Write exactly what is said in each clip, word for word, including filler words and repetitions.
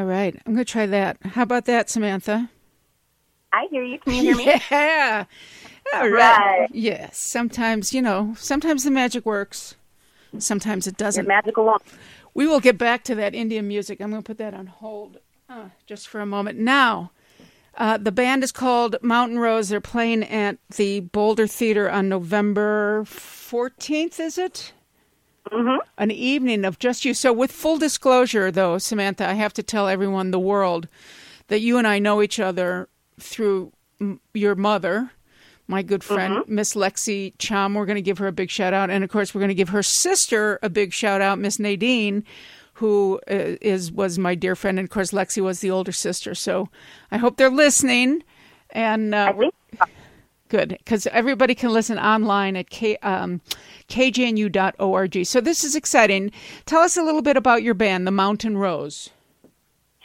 All right. I'm going to try that. How about that, Samantha? I hear you. Can you hear me? Yeah. All right. right. Yes. Sometimes, you know, sometimes the magic works. Sometimes it doesn't. You're magical long. We will get back to that Indian music. I'm going to put that on hold uh, just for a moment. Now, uh, the band is called Mountain Rose. They're playing at the Boulder Theater on November fourteenth, is it? Mm-hmm. An evening of just you. So with full disclosure, though, Samantha, I have to tell everyone, the world, that you and I know each other through m- your mother, my good friend, Miss mm-hmm. Lexi Chum. We're going to give her a big shout out. And, of course, we're going to give her sister a big shout out, Miss Nadine, who is was my dear friend. And, of course, Lexi was the older sister. So I hope they're listening. And uh, I think so. Good, because everybody can listen online at K, um, K G N U dot org. So this is exciting. Tell us a little bit about your band, the Mountain Rose.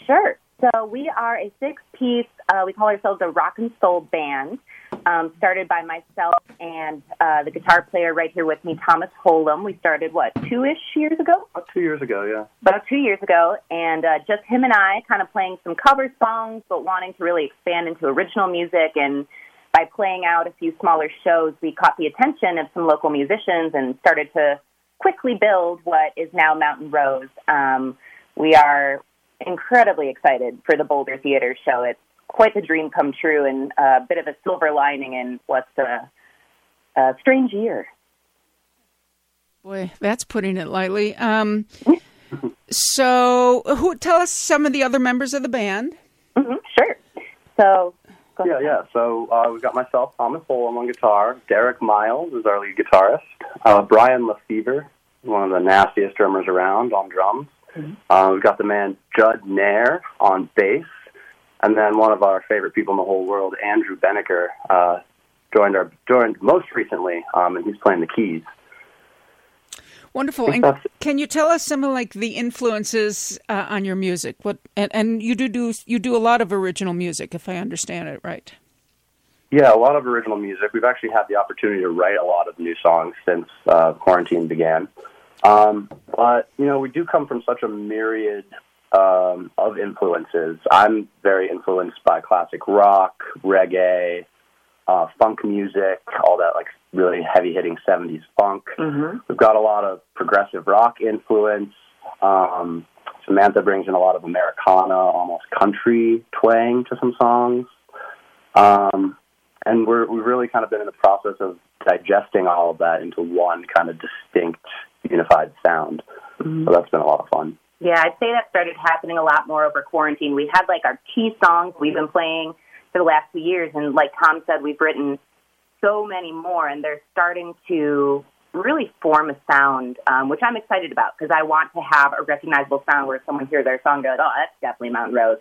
Sure. So we are a six-piece, uh, we call ourselves a rock and soul band, um, started by myself and uh, the guitar player right here with me, Thomas Holum. We started, what, two-ish years ago? About two years ago, yeah. About two years ago, and uh, just him and I kind of playing some cover songs, but wanting to really expand into original music. And by playing out a few smaller shows, we caught the attention of some local musicians and started to quickly build what is now Mountain Rose. Um, we are incredibly excited for the Boulder Theater show. It's quite the dream come true and a bit of a silver lining in what's a, a strange year. Boy, that's putting it lightly. Um, so who? Tell us some of the other members of the band. Mm-hmm, sure. So... Yeah, yeah. So uh, we've got myself, Thomas Holum, on guitar. Derek Miles is our lead guitarist. Uh, Brian LaFever, one of the nastiest drummers around, on drums. Mm-hmm. Uh, we've got the man Judd Nair on bass. And then one of our favorite people in the whole world, Andrew Benneker, uh, joined our joined most recently, um, and he's playing the keys. Wonderful. And can you tell us some of like the influences uh, on your music? What and, and you do do you do a lot of original music, if I understand it right? Yeah, a lot of original music. We've actually had the opportunity to write a lot of new songs since uh, quarantine began. Um, but you know, we do come from such a myriad um, of influences. I'm very influenced by classic rock, reggae, uh, funk music, all that like really heavy-hitting seventies funk. Mm-hmm. We've got a lot of progressive rock influence. Um, Samantha brings in a lot of Americana, almost country twang to some songs. Um, and we're, we've really kind of been in the process of digesting all of that into one kind of distinct, unified sound. Mm-hmm. So that's been a lot of fun. Yeah, I'd say that started happening a lot more over quarantine. We had, like, our key songs we've been playing for the last few years, and like Tom said, we've written so many more, and they're starting to really form a sound, um, which I'm excited about, because I want to have a recognizable sound where someone hears our song and goes, oh, that's definitely Mountain Rose.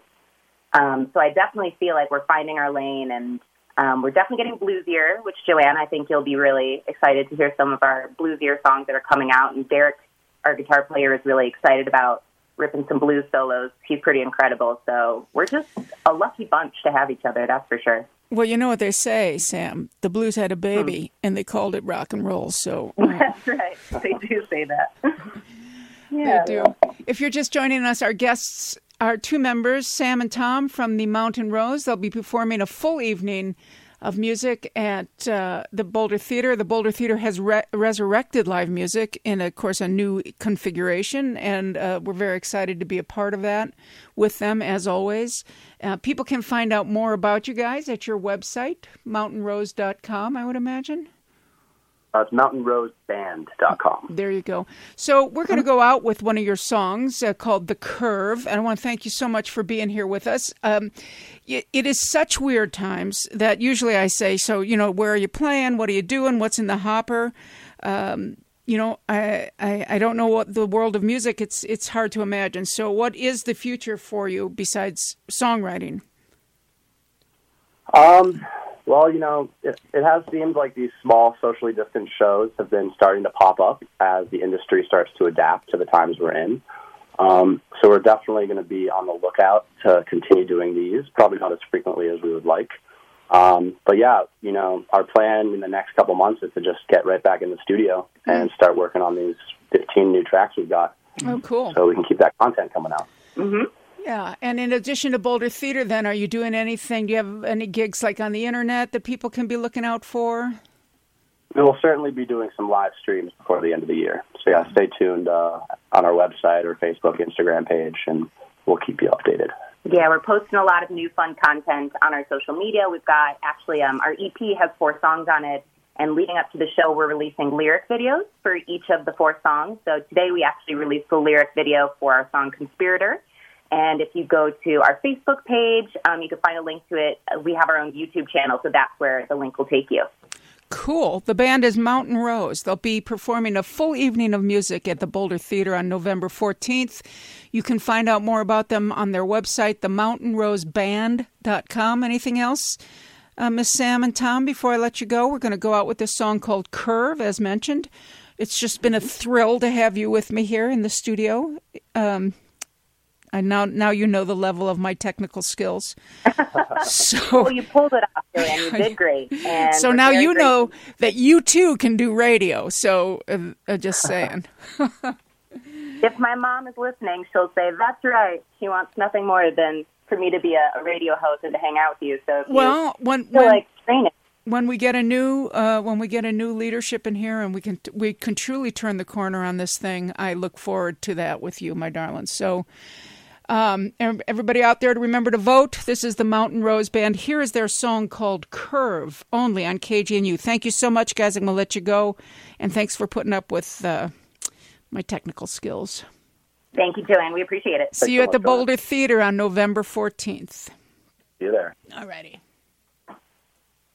Um, so I definitely feel like we're finding our lane, and um, we're definitely getting bluesier, which, Joanne, I think you'll be really excited to hear some of our bluesier songs that are coming out, and Derek, our guitar player, is really excited about ripping some blues solos. He's pretty incredible, so we're just a lucky bunch to have each other, that's for sure. Well, you know what they say, Sam. The blues had a baby, hmm. and they called it rock and roll. So uh. That's right. They do say that. Yeah, they do. If you're just joining us, our guests are two members, Sam and Tom, from the Mountain Rose. They'll be performing a full evening of music at uh, the Boulder Theater. The Boulder Theater has re- resurrected live music in, of course, a new configuration, and uh, we're very excited to be a part of that with them, as always. Uh, people can find out more about you guys at your website, mountain rose dot com, I would imagine. Uh, it's mountain rose band dot com. There you go. So we're going to go out with one of your songs uh, called The Curve. And I want to thank you so much for being here with us. Um, it, it is such weird times that usually I say, so, you know, where are you playing? What are you doing? What's in the hopper? Um, you know, I, I I don't know what the world of music, it's it's hard to imagine. So what is the future for you besides songwriting? Um. Well, you know, it, it has seemed like these small socially distant shows have been starting to pop up as the industry starts to adapt to the times we're in. Um, so we're definitely going to be on the lookout to continue doing these, probably not as frequently as we would like. Um, but yeah, you know, our plan in the next couple months is to just get right back in the studio mm-hmm. and start working on these fifteen new tracks we've got. Oh, cool. So we can keep that content coming out. Mm-hmm. Yeah. And in addition to Boulder Theater, then, are you doing anything? Do you have any gigs like on the internet that people can be looking out for? We'll certainly be doing some live streams before the end of the year. So, yeah, stay tuned uh, on our website or Facebook, Instagram page, and we'll keep you updated. Yeah, we're posting a lot of new fun content on our social media. We've got, actually, um, our E P has four songs on it, and leading up to the show, we're releasing lyric videos for each of the four songs. So today we actually released the lyric video for our song Conspirator. And if you go to our Facebook page, um, you can find a link to it. We have our own YouTube channel, so that's where the link will take you. Cool. The band is Mountain Rose. They'll be performing a full evening of music at the Boulder Theater on November fourteenth. You can find out more about them on their website, the mountain rose band dot com. Anything else, uh, Miss Sam and Tom, before I let you go? We're going to go out with this song called Curve, as mentioned. It's just been a thrill to have you with me here in the studio. Um I now now you know the level of my technical skills. So well, you pulled it off, and you did great. And so now you grateful. know that you too can do radio. So uh, just saying. If my mom is listening, she'll say that's right. She wants nothing more than for me to be a, a radio host and to hang out with you. So if well, you when, feel when, like training. When we get a new uh, when we get a new leadership in here and we can we can truly turn the corner on this thing, I look forward to that with you, my darling. So. Um, everybody out there, to remember to vote. This is the Mountain Rose Band. Here is their song called Curve, only on K G N U. Thank you so much, guys. I'm going to let you go. And thanks for putting up with uh, my technical skills. Thank you, Joanne. We appreciate it. See you at the Boulder Theater on November fourteenth. See you there. All righty.